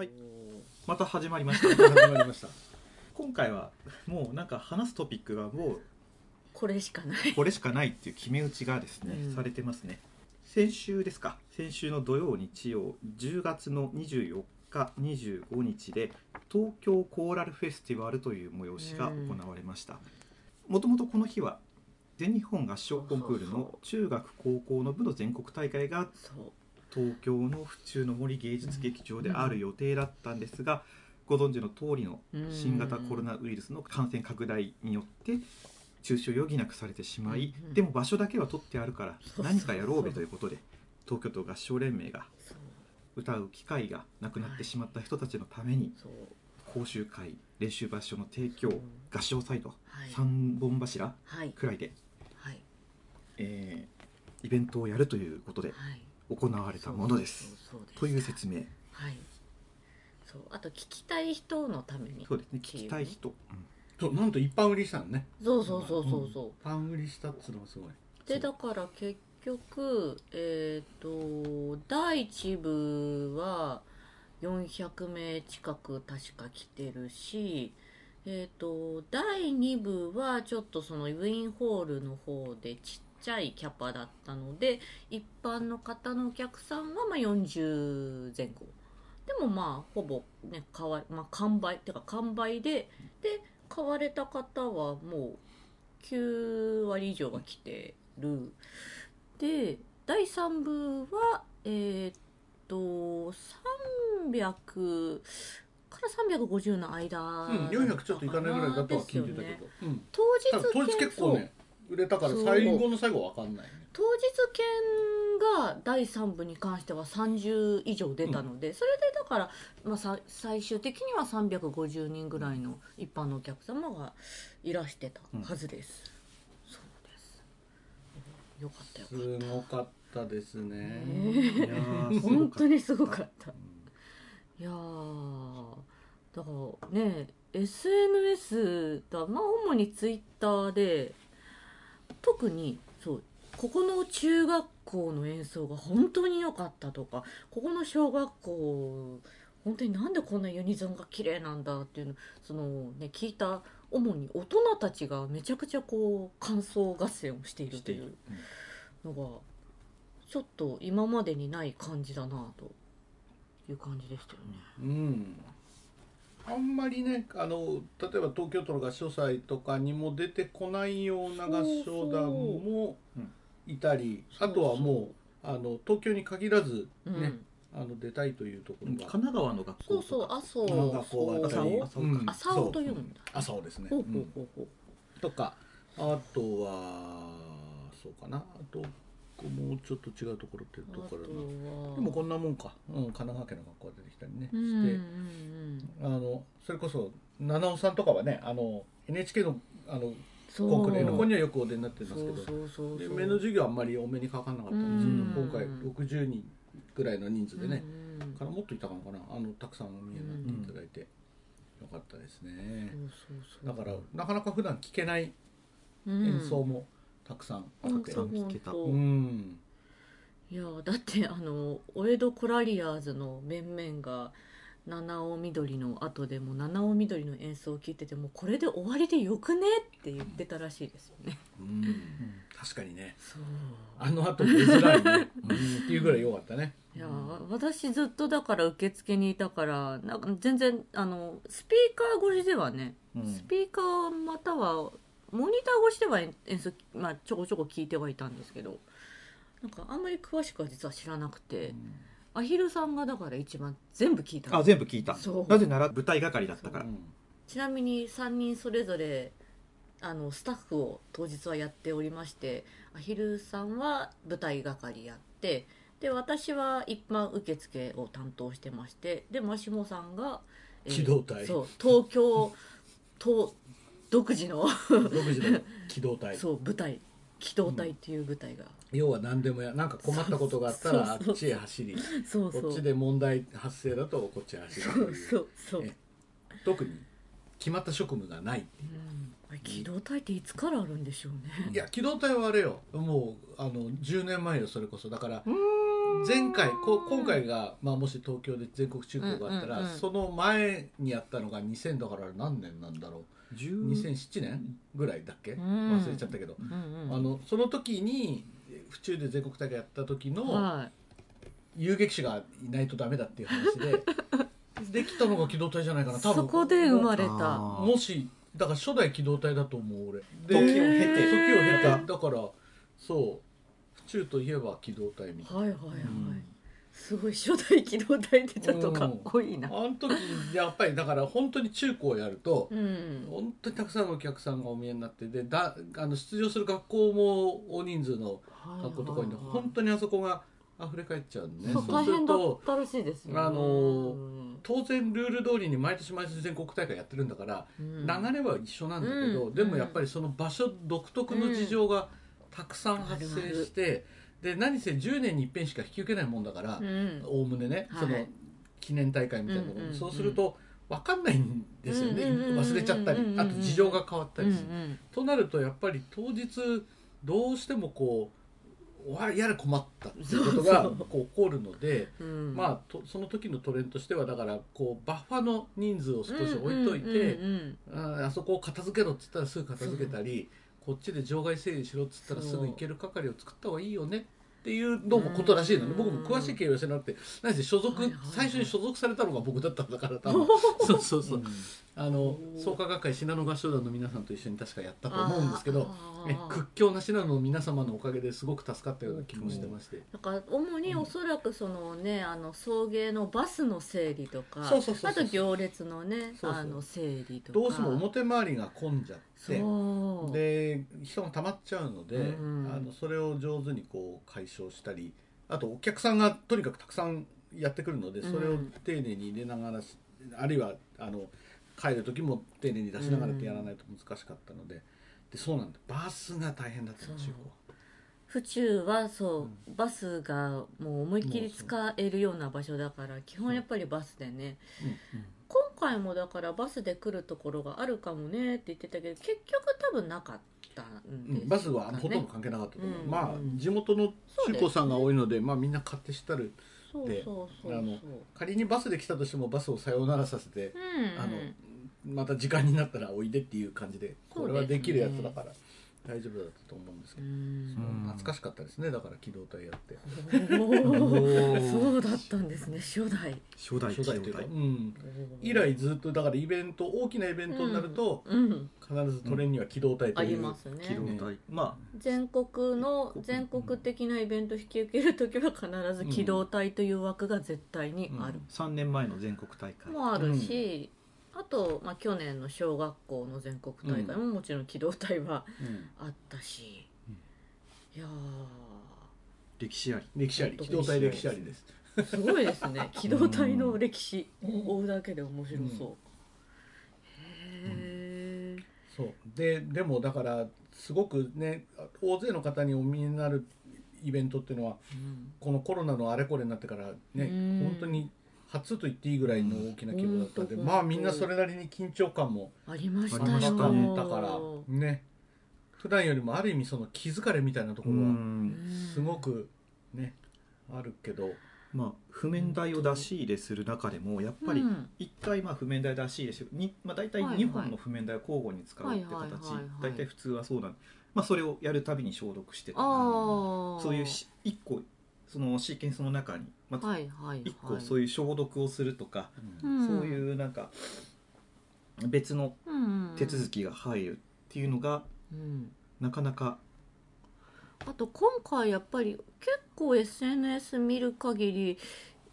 はい、また始まりました。始まりました。今回はもうなんか話すトピックがもうこれしかない。これしかないっていう決め打ちがですね、されてますね。先週ですか。先週の土曜日曜10月の24日25日で東京コーラルフェスティバルという催しが行われました。もともとこの日は全日本合唱コンクールの中学高校の部の全国大会が東京の府中の森芸術劇場である予定だったんですが、ご存知の通りの新型コロナウイルスの感染拡大によって中止を余儀なくされてしまい、でも場所だけは取ってあるから何かやろうべということで、東京都合唱連盟が歌う機会がなくなってしまった人たちのために講習会、練習場所の提供、合唱サイト3本柱くらいでイベントをやるということで行われたものですという説明。はい、そうあと聞きたい人のために、そうですね、聞きたい人、そうなんと一般売りしたんね。そう、一般売りしたっつうのがすごい。でだから結局第一部は400名近く確か来てるし、第2部はちょっとそのウィーンホールの方でちっちゃいキャパだったので、一般の方のお客さんはまあ40前後でもまあほぼ、ね、完売っていうか完売で買われた方はもう9割以上が来てる。で第3部は300から350の間、400ちょっといかないぐらいだとは聞いてたけど、ね、当日結構ね売れたから最後の最後は分かんない、ね、当日券が第3部に関しては30以上出たので、それでだから、まあ、最終的には350人ぐらいの一般のお客様がいらしてたはずです、そうです、よかったよかった、すごかったですね、いや本当にすごかった、いやだからね SNS だ、まあ主にツイッターで特にそうここの中学校の演奏が本当に良かったとか、ここの小学校本当になんでこんなユニゾンが綺麗なんだっていうの、そのね聞いた主に大人たちがめちゃくちゃこう感想合戦をしているというのがちょっと今までにない感じだなという感じでしたよね。あんまりね例えば東京都の合唱祭とかにも出てこないような合唱団もいたり、あとはもう東京に限らず、ね出たいというところが神奈川の学校とか朝尾というんだ、朝尾ですねとか、あとはそうかな、あともうちょっと違うところっていうところな、でもこんなもんか、神奈川県の学校が出てきたりねして、それこそ七尾さんとかはねNHK の国連の子にはよくお出になってますけど、で目の授業はあんまりお目にかかんなかったんですけど、今回60人ぐらいの人数でね、からもっといたかなたくさんお見えになっていただいて、よかったですね。だからなかなか普段聞けない演奏も、たくさん聞けた。いやだってお江戸コラリアーズの面々が七尾緑の後でも七尾緑の演奏を聴いててもこれで終わりでよくねって言ってたらしいですよね。確かにね。そう後出づらいねっていうぐらい良かったね。いや私ずっとだから受付にいたからなんか全然スピーカー越しではね、スピーカーまたはモニター越しでは演奏、まあ、ちょこちょこ聞いてはいたんですけど、なんかあんまり詳しくは実は知らなくて、アヒルさんがだから一番全部聞いた。あ、全部聞いた。なぜなら舞台係だったから。ちなみに3人それぞれスタッフを当日はやっておりまして、アヒルさんは舞台係やって、で私は一般受付を担当してまして、でマシモさんが、機動隊、そう東京と独自の機動隊そう舞台機動隊っていう舞台が、要は何でもなんか困ったことがあったらあっちへ走り、こっちで問題発生だとこっちへ走るという、特に決まった職務がない、機動隊っていつからあるんでしょうね。いや機動隊はあれよ、もう10年前よ、それこそだから前回今回が、まあ、もし東京で全国中継があったら、うんうんうん、その前にやったのが2000だから何年なんだろう、2007年ぐらいだっけ、うん、忘れちゃったけど、うんうん、その時に府中で全国大会やった時の、はい、遊撃手がいないとダメだっていう話でできたのが機動隊じゃないかな多分。そこで生まれた。もしだから初代機動隊だと思う俺。時を経てだからそう府中といえば機動隊みたいな。はいはいはい。うん、すごい初代機動隊ってちょっとかっこいいな。うん、あの時やっぱりだから本当に中高やると、うん、本当にたくさんのお客さんがお見えになってで出場する学校も大人数の学校とかに、はいはいはい、本当にあそこが溢れ返っちゃうね。そう大変だったらしいですよね。当然ルール通りに毎年毎年全国大会やってるんだから、うん、流れは一緒なんだけど、うん、でもやっぱりその場所独特の事情がたくさん発生して、うん、で何せ10年に一遍しか引き受けないもんだからおおむねね、はい、その記念大会みたいなもの、うんうんうん、そうすると分かんないんですよね、うんうんうん、忘れちゃったりあと事情が変わったりする、うんうん、となるとやっぱり当日どうしてもこうやれ困ったっていうことがこう起こるのでそうそう、うんまあ、その時のトレンドとしてはだからこうバッファの人数を少し置いといて、うんうんうんうん、あそこを片付けろっつったらすぐ片付けたりこっちで場外整理しろっつったらすぐ行ける係を作った方がいいよねっていうのもことらしいので、うん、僕も詳しい経緯は知らなくて何せ最初に所属されたのが僕だったんだから多分そうそうそう、うん、創価学会信濃合唱団の皆さんと一緒に確かやったと思うんですけど屈強な信濃の皆様のおかげですごく助かったような気もしてまして、うん、だから主におそらくそのね送迎のバスの整理とかあと行列のね整理とかどうしても表回りが混んじゃってで人が溜まっちゃうので、うん、それを上手にこう解消したりあとお客さんがとにかくたくさんやってくるのでそれを丁寧に入れながら、うん、あるいは帰る時も丁寧に出しながらってやらないと難しかったので、うん、でそうなんだバスが大変だったんですよ府中はそう、うん、バスがもう思いっきり使えるような場所だから基本やっぱりバスでね、うんうんうん今回もだからバスで来るところがあるかもねって言ってたけど結局多分なかったんです、ねうん、バスはほとんど関係なかったと思う、うん、まあ地元の中高さんが多いの で、ねまあ、みんな勝手知ったるで仮にバスで来たとしてもバスをさようならさせて、うん、また時間になったらおいでっていう感じでこれはできるやつだから大丈夫だったと思うんですけど懐かしかったですねだから機動隊やってそうだったんですね初代機動隊、うん、以来ずっとだからイベント大きなイベントになると、うんうん、必ずトレンには機動隊という、うん、ありますね機動隊、まあ、全国的なイベント引き受けるときは必ず機動隊という枠が絶対にある、うんうん、3年前の全国大会もあるし、うんあと、まあ、去年の小学校の全国大会ももちろん機動隊はあったし、うんうん、いや歴史あり機動隊歴史ありですすごいですね機動隊の歴史を追うだけで面白そう、うん、へえそうでもだからすごくね大勢の方にお見えになるイベントっていうのは、うん、このコロナのあれこれになってからね、うん、本当に初と言っていいぐらいの大きな規模だったので、うん、まあみんなそれなりに緊張感もありましたからね普段よりもある意味その気疲れみたいなところはすごくねあるけどまあ譜面台を出し入れする中でもやっぱり1回まあ譜面台出し入れしてだいたい2本の譜面台を交互に使うって形だいたい普通はそうなんで、まあ、それをやるたびに消毒してとかそういう1個そのシーケンスの中にまず1個そういう消毒をするとか、はいはいはい、そういうなんか別の手続きが入るっていうのがなかなか、うん、あと今回やっぱり結構 SNS 見る限り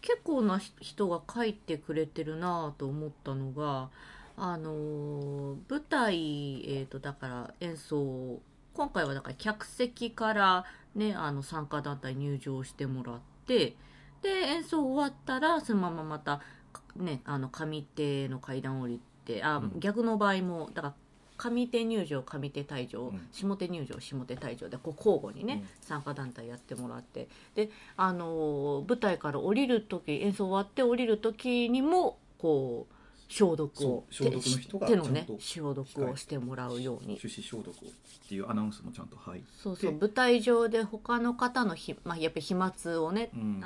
結構な人が書いてくれてるなと思ったのが舞台、だから演奏今回はだから客席から、ね、参加団体入場してもらってで演奏終わったらそのまままた、ね、上手の階段降りて逆の場合もだから上手入場上手退場、うん、下手入場下手退場でこう交互にね、うん、参加団体やってもらってで舞台から降りる時演奏終わって降りる時にもこう消毒を手のね消毒をしてもらうように手指消毒っていうアナウンスもちゃんと入って、そうそう、舞台上で他の方のまあ、やっぱり飛沫をね、うん、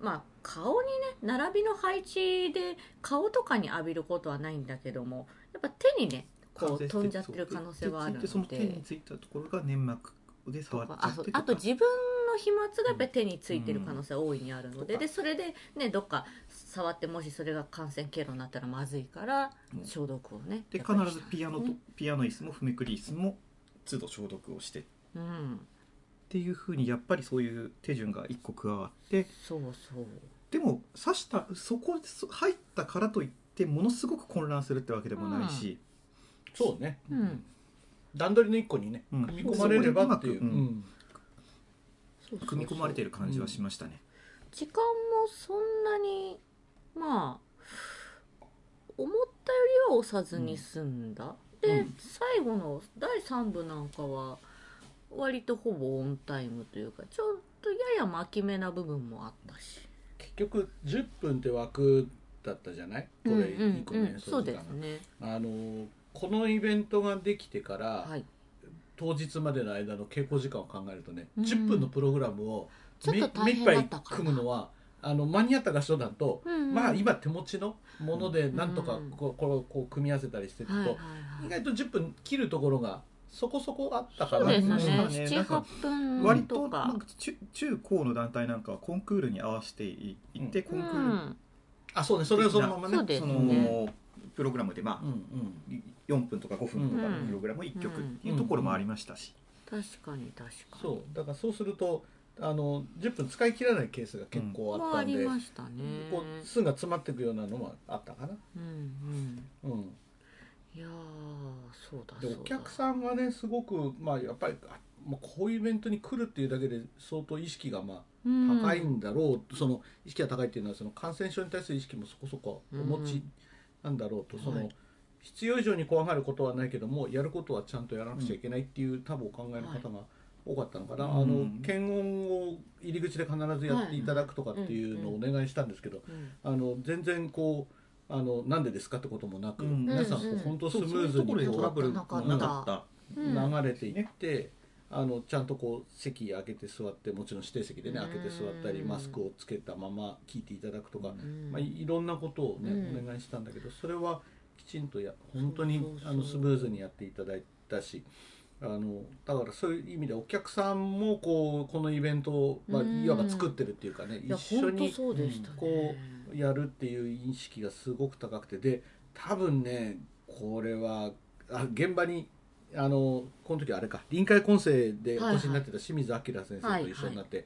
まあ、顔にね並びの配置で顔とかに浴びることはないんだけども、やっぱ手にねこう飛んじゃってる可能性はあるので、その手についたところが粘膜で触っちゃって、あと自分の飛沫がやっぱり手についてる可能性は大いにあるので、でそれでねどっか触ってもしそれが感染経路になったらまずいから消毒をね、で必ずピアノ椅子も踏みくり椅子も都度消毒をして、うん、っていうふうにやっぱりそういう手順が一個加わって、そうそう、でも刺したそこ入ったからといってものすごく混乱するってわけでもないし、うん、そうね、うん、段取りの一個にね組み込まれればっていう、うん、そうそうそう、組み込まれている感じはしましたね、うん、時間もそんなにまあ思ったよりは押さずに済んだ、うん、で、うん、最後の第3部なんかは割とほぼオンタイムというかちょっとやや巻き目な部分もあったし、結局10分って枠だったじゃない、これ2個ね、うんうんうん、そうですね、このイベントができてから、はい、当日までの間の稽古時間を考えるとね、うん、10分のプログラムを目いっぱい組むのは間に合った合唱団と、うんうん、まあ今手持ちのものでなんとかこれをこう組み合わせたりしてると、うんうん、意外と10分切るところがそこそこあったかな、ね、7、8分割とか 中高の団体なんかはコンクールに合わせていって、うん、コンクール、うん、あ、そうね、それはそのまま ねそのプログラムで、まあ、うんうん、4分とか5分とかのプログラム1曲っていうところもありましたし、うんうんうん、確かに確かに、そうだからそうすると10分使い切らないケースが結構あったんで、うん、ありましたね、こう数が詰まっていくようなのもあったかな、うんうんうん、いやそうだそうだ、お客さんはねすごく、まあ、やっぱりもうこういうイベントに来るっていうだけで相当意識がまあ高いんだろう、うん、その意識が高いっていうのはその感染症に対する意識もそこそこお持ちなんだろうと、うん、その、はい、必要以上に怖がることはないけどもやることはちゃんとやらなくちゃいけないっていう多分お考えの方が、うん、はい、多かったのかな、うん、検温を入り口で必ずやっていただくとかっていうのをお願いしたんですけど、うん、全然こうなんでですかってこともなく、うん、皆さんこう本当スムーズにトラブルもなかった流れていって、うん、ちゃんとこう席開けて座って、もちろん指定席でね開けて座ったり、うん、マスクをつけたまま聞いていただくとか、うん、まあ、いろんなことをね、うん、お願いしたんだけど、それはきちんと本当にスムーズにやっていただいたし、だからそういう意味でお客さんもこのイベントを、まあ、いわば作ってるっていうかね、一緒にこうやるっていう意識がすごく高くて、で多分ねこれは現場にこの時あれか臨海混成でお越しになってた清水明先生と一緒になって、は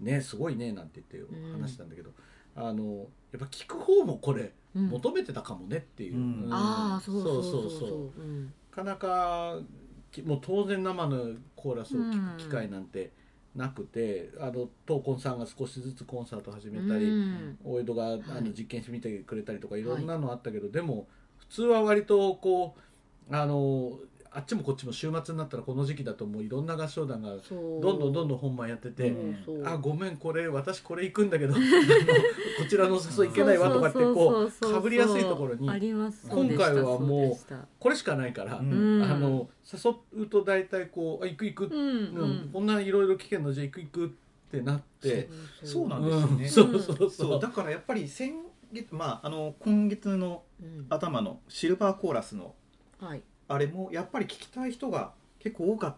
いはい、ねすごいねなんて言って話したんだけど、やっぱ聞く方もこれ求めてたかもねっていう、うんうん、ああそうそうそうそう、うん、なかなかもう当然生のコーラスを聞く機会なんてなくて、うん、東根さんが少しずつコンサート始めたり、うん、大江戸が実験してみてくれたりとか、はい、いろんなのあったけど、でも普通は割とこうあっちもこっちも週末になったらこの時期だともういろんな合唱団がどんどん本番やってて、あごめんこれ私これ行くんだけどこちらの誘い行けないわとかってこうかぶりやすいところに、今回はもうこれしかないから、うん、誘うと大体こうあ行く行く、うんうん、こんないろいろ危険のじゃ行く行くってなって、そうなんですよね、うん、そうだからやっぱり先月、まあ、今月の頭のシルバーコーラスの、うん、はい、あれもやっぱり聞きたい人が結構多かっ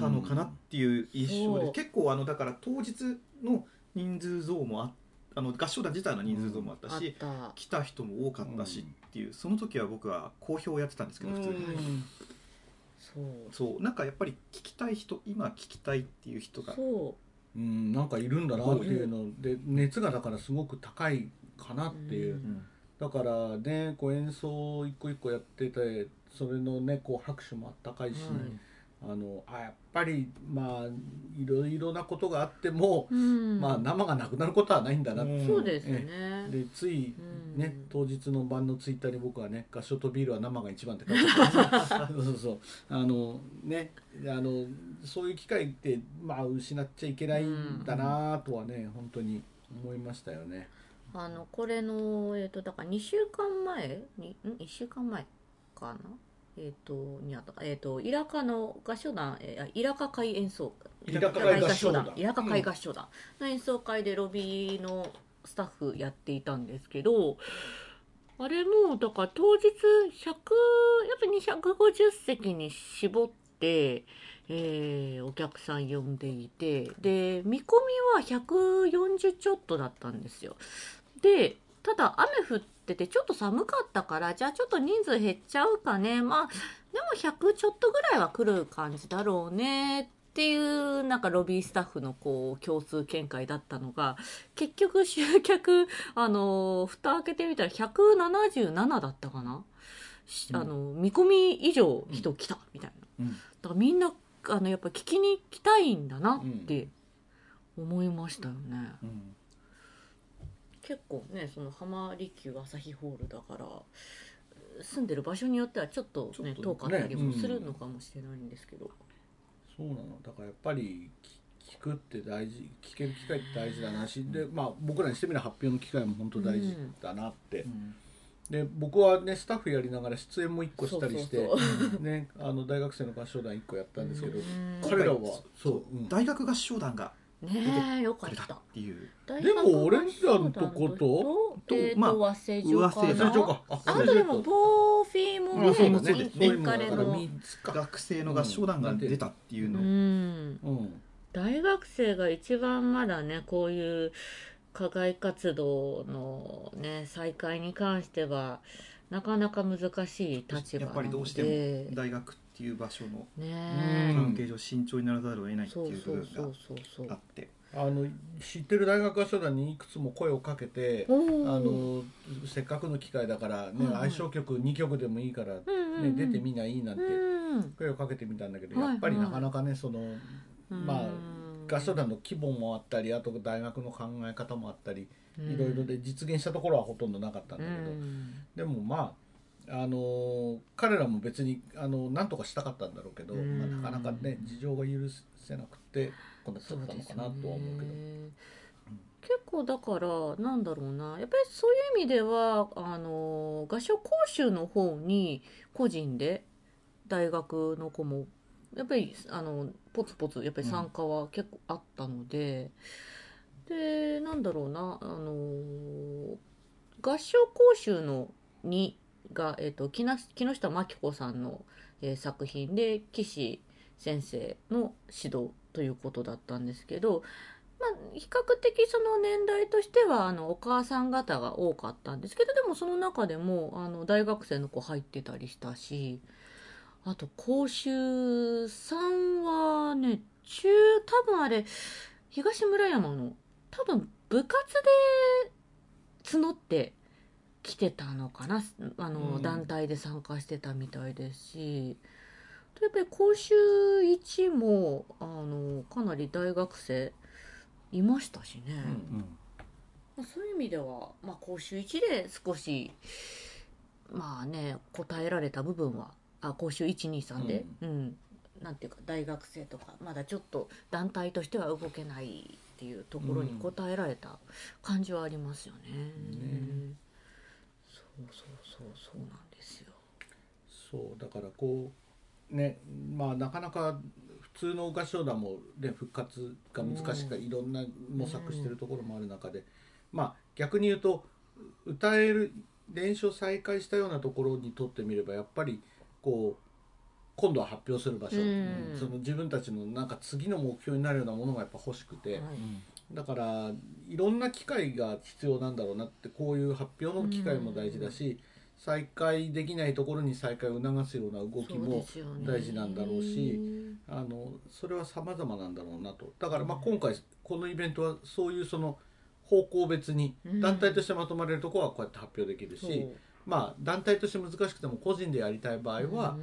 たのかなっていう印象で、うん、結構だから当日の人数増も合唱団自体の人数増もあったし、うん、来た人も多かったしっていう、うん、その時は僕は好評やってたんですけど普通に、うん、そうなんかやっぱり聞きたい人、今聞きたいっていう人がそう、うん、なんかいるんだなっていうので、熱がだからすごく高いかなっていう、うん、だからねこう演奏一個一個やってて、それのねこう拍手もあったかいし、はい、やっぱりまあいろいろなことがあっても、うん、まあ生がなくなることはないんだなって、うん、そうですね。でついね、うん、当日の晩のツイッターに僕はね合唱とビールは生が一番って書いてたんですよそうねそういう機会ってまあ失っちゃいけないんだなとはね、うん、本当に思いましたよね。これの、だから2週間前に、1週間前かなにあった、イラカの合唱団、イラカ会合唱団の演奏会でロビーのスタッフやっていたんですけど、あれも、だから当日やっぱ250席に絞って、お客さん呼んでいて、で、見込みは140ちょっとだったんですよ。で、ただ雨降っててちょっと寒かったから、じゃあちょっと人数減っちゃうかね。まあ、でも100ちょっとぐらいは来る感じだろうねっていう、なんかロビースタッフのこう、共通見解だったのが、結局集客、蓋開けてみたら177だったかな。うん、見込み以上人来た、みたいな。うん、だからみんな、やっぱ聞きに来たいんだなって思いましたよね。うんうん、結構ね、その浜離宮朝日ホールだから住んでる場所によってはちょっとね、遠かったりもするのかもしれないんですけど、そうなの。だからやっぱり聞くって大事、聞ける機会って大事だなし、で、まあ僕らにしてみれば発表の機会も本当大事だなって。うんうん、で僕はねスタッフやりながら出演も1個したりしてね、大学生の合唱団1個やったんですけど、彼らはそう大学合唱団が出てくれたっていう。でも俺らのとこと和製女かあと、でもボーフィーも学生の合唱団が出たっていうの、大学生が一番まだね、こういう課外活動の、ね、再開に関してはなかなか難しい立場なので、やっぱりどうしても大学っていう場所の関係上慎重にならざるを得ないっていう部分があって、知ってる大学合唱団にいくつも声をかけて、せっかくの機会だから、ね、愛称曲2曲でもいいから、ね、出てみないなんて声をかけてみたんだけど、やっぱりなかなかね、そのまあ合唱団の規模もあったり、あと大学の考え方もあったり、いろいろで実現したところはほとんどなかったんだけど、でもまあ彼らも別になんとかしたかったんだろうけど、まあ、なかなかね事情が許せなくてこんなことだったのかなとは思うけど、結構だからなんだろうな、やっぱりそういう意味では合唱講習の方に個人で大学の子もやっぱりポツポツやっぱり参加は結構あったので、うん、でなんだろうな、合唱講習の2が、木下真紀子さんの、作品で岸先生の指導ということだったんですけど、まあ、比較的その年代としてはお母さん方が多かったんですけど、でもその中でも大学生の子入ってたりしたし。あと講習3はね、多分あれ東村山の多分部活で募ってきてたのかな、団体で参加してたみたいですし、やっぱり講習1もかなり大学生いましたしね、うん、そういう意味では、まあ、講習1で少しまあね答えられた部分は。講習123で、なんていうか大学生とかまだちょっと団体としては動けないっていうところに応えられた感じはありますよね。そうなんですよ。そうだからこうね、まあなかなか普通の合唱団も、ね、復活が難しくいろんな模索してるところもある中で、まあ逆に言うと歌える練習を再開したようなところにとってみればやっぱり。こう今度は発表する場所、その自分たちのなんか次の目標になるようなものがやっぱ欲しくて、はい、だからいろんな機会が必要なんだろうなって、こういう発表の機会も大事だし、再開できないところに再開を促すような動きも大事なんだろうし、それは様々なんだろうなと。だからまあ今回このイベントはそういうその方向別に団体としてまとまれるところはこうやって発表できるし。まあ、団体として難しくても個人でやりたい場合は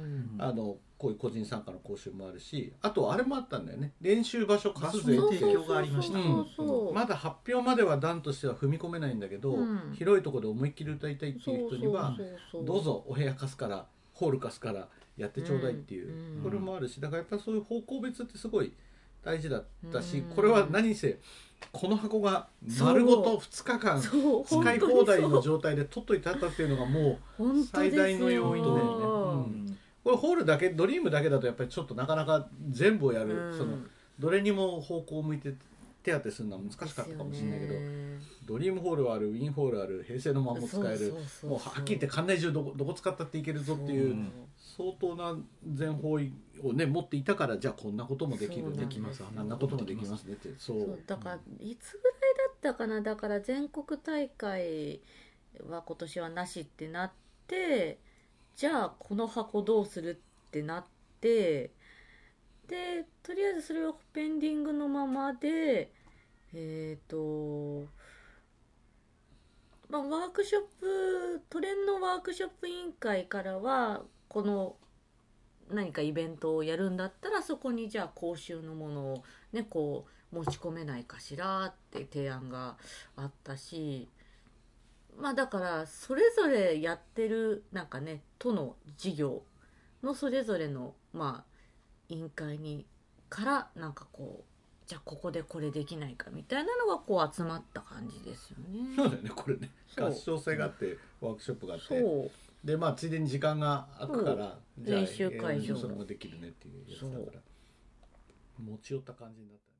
こういう個人参加の講習もあるし、あとあれもあったんだよね、練習場所貸すぜって提供がありました。まだ発表までは団としては踏み込めないんだけど、広いところで思いっきり歌いたいっていう人にはどうぞお部屋貸すからホール貸すからやってちょうだいっていう、これもあるし、だからやっぱりそういう方向別ってすごい大事だったし、これは何せこの箱が丸ごと2日間使い放題の状態で取っといてあったっていうのがもう最大の要因だよね。うん、これホールだけドリームだけだとやっぱりちょっとなかなか全部をやる、うん、そのどれにも方向を向いて手当てするのは難しかったかもしれないけど、ドリームホールあるウィンホールある平成のままも使える、もうはっきり言って館内中どこ使ったっていけるぞっていう相当な全方位をね持っていたから、じゃあこんなこともできる、できますあんなこともできますねって、そうだからいつぐらいだったかな、だから全国大会は今年はなしってなって、じゃあこの箱どうするってなって、でとりあえずそれをペンディングのままでまあ、ワークショップトレンドワークショップ委員会からはこの何かイベントをやるんだったらそこにじゃあ講習のものを、ね、こう持ち込めないかしらって提案があったし、まあだからそれぞれやってるなんかね都の事業のそれぞれのまあ委員会にからなんかこう。じゃあここでこれできないかみたいなのがこう集まった感じですよね。そうだよね、これね合唱性があってワークショップがあって、でまあついでに時間が空くからじゃあ練習会場もできるねっていうやつだから持ち寄った感じになった。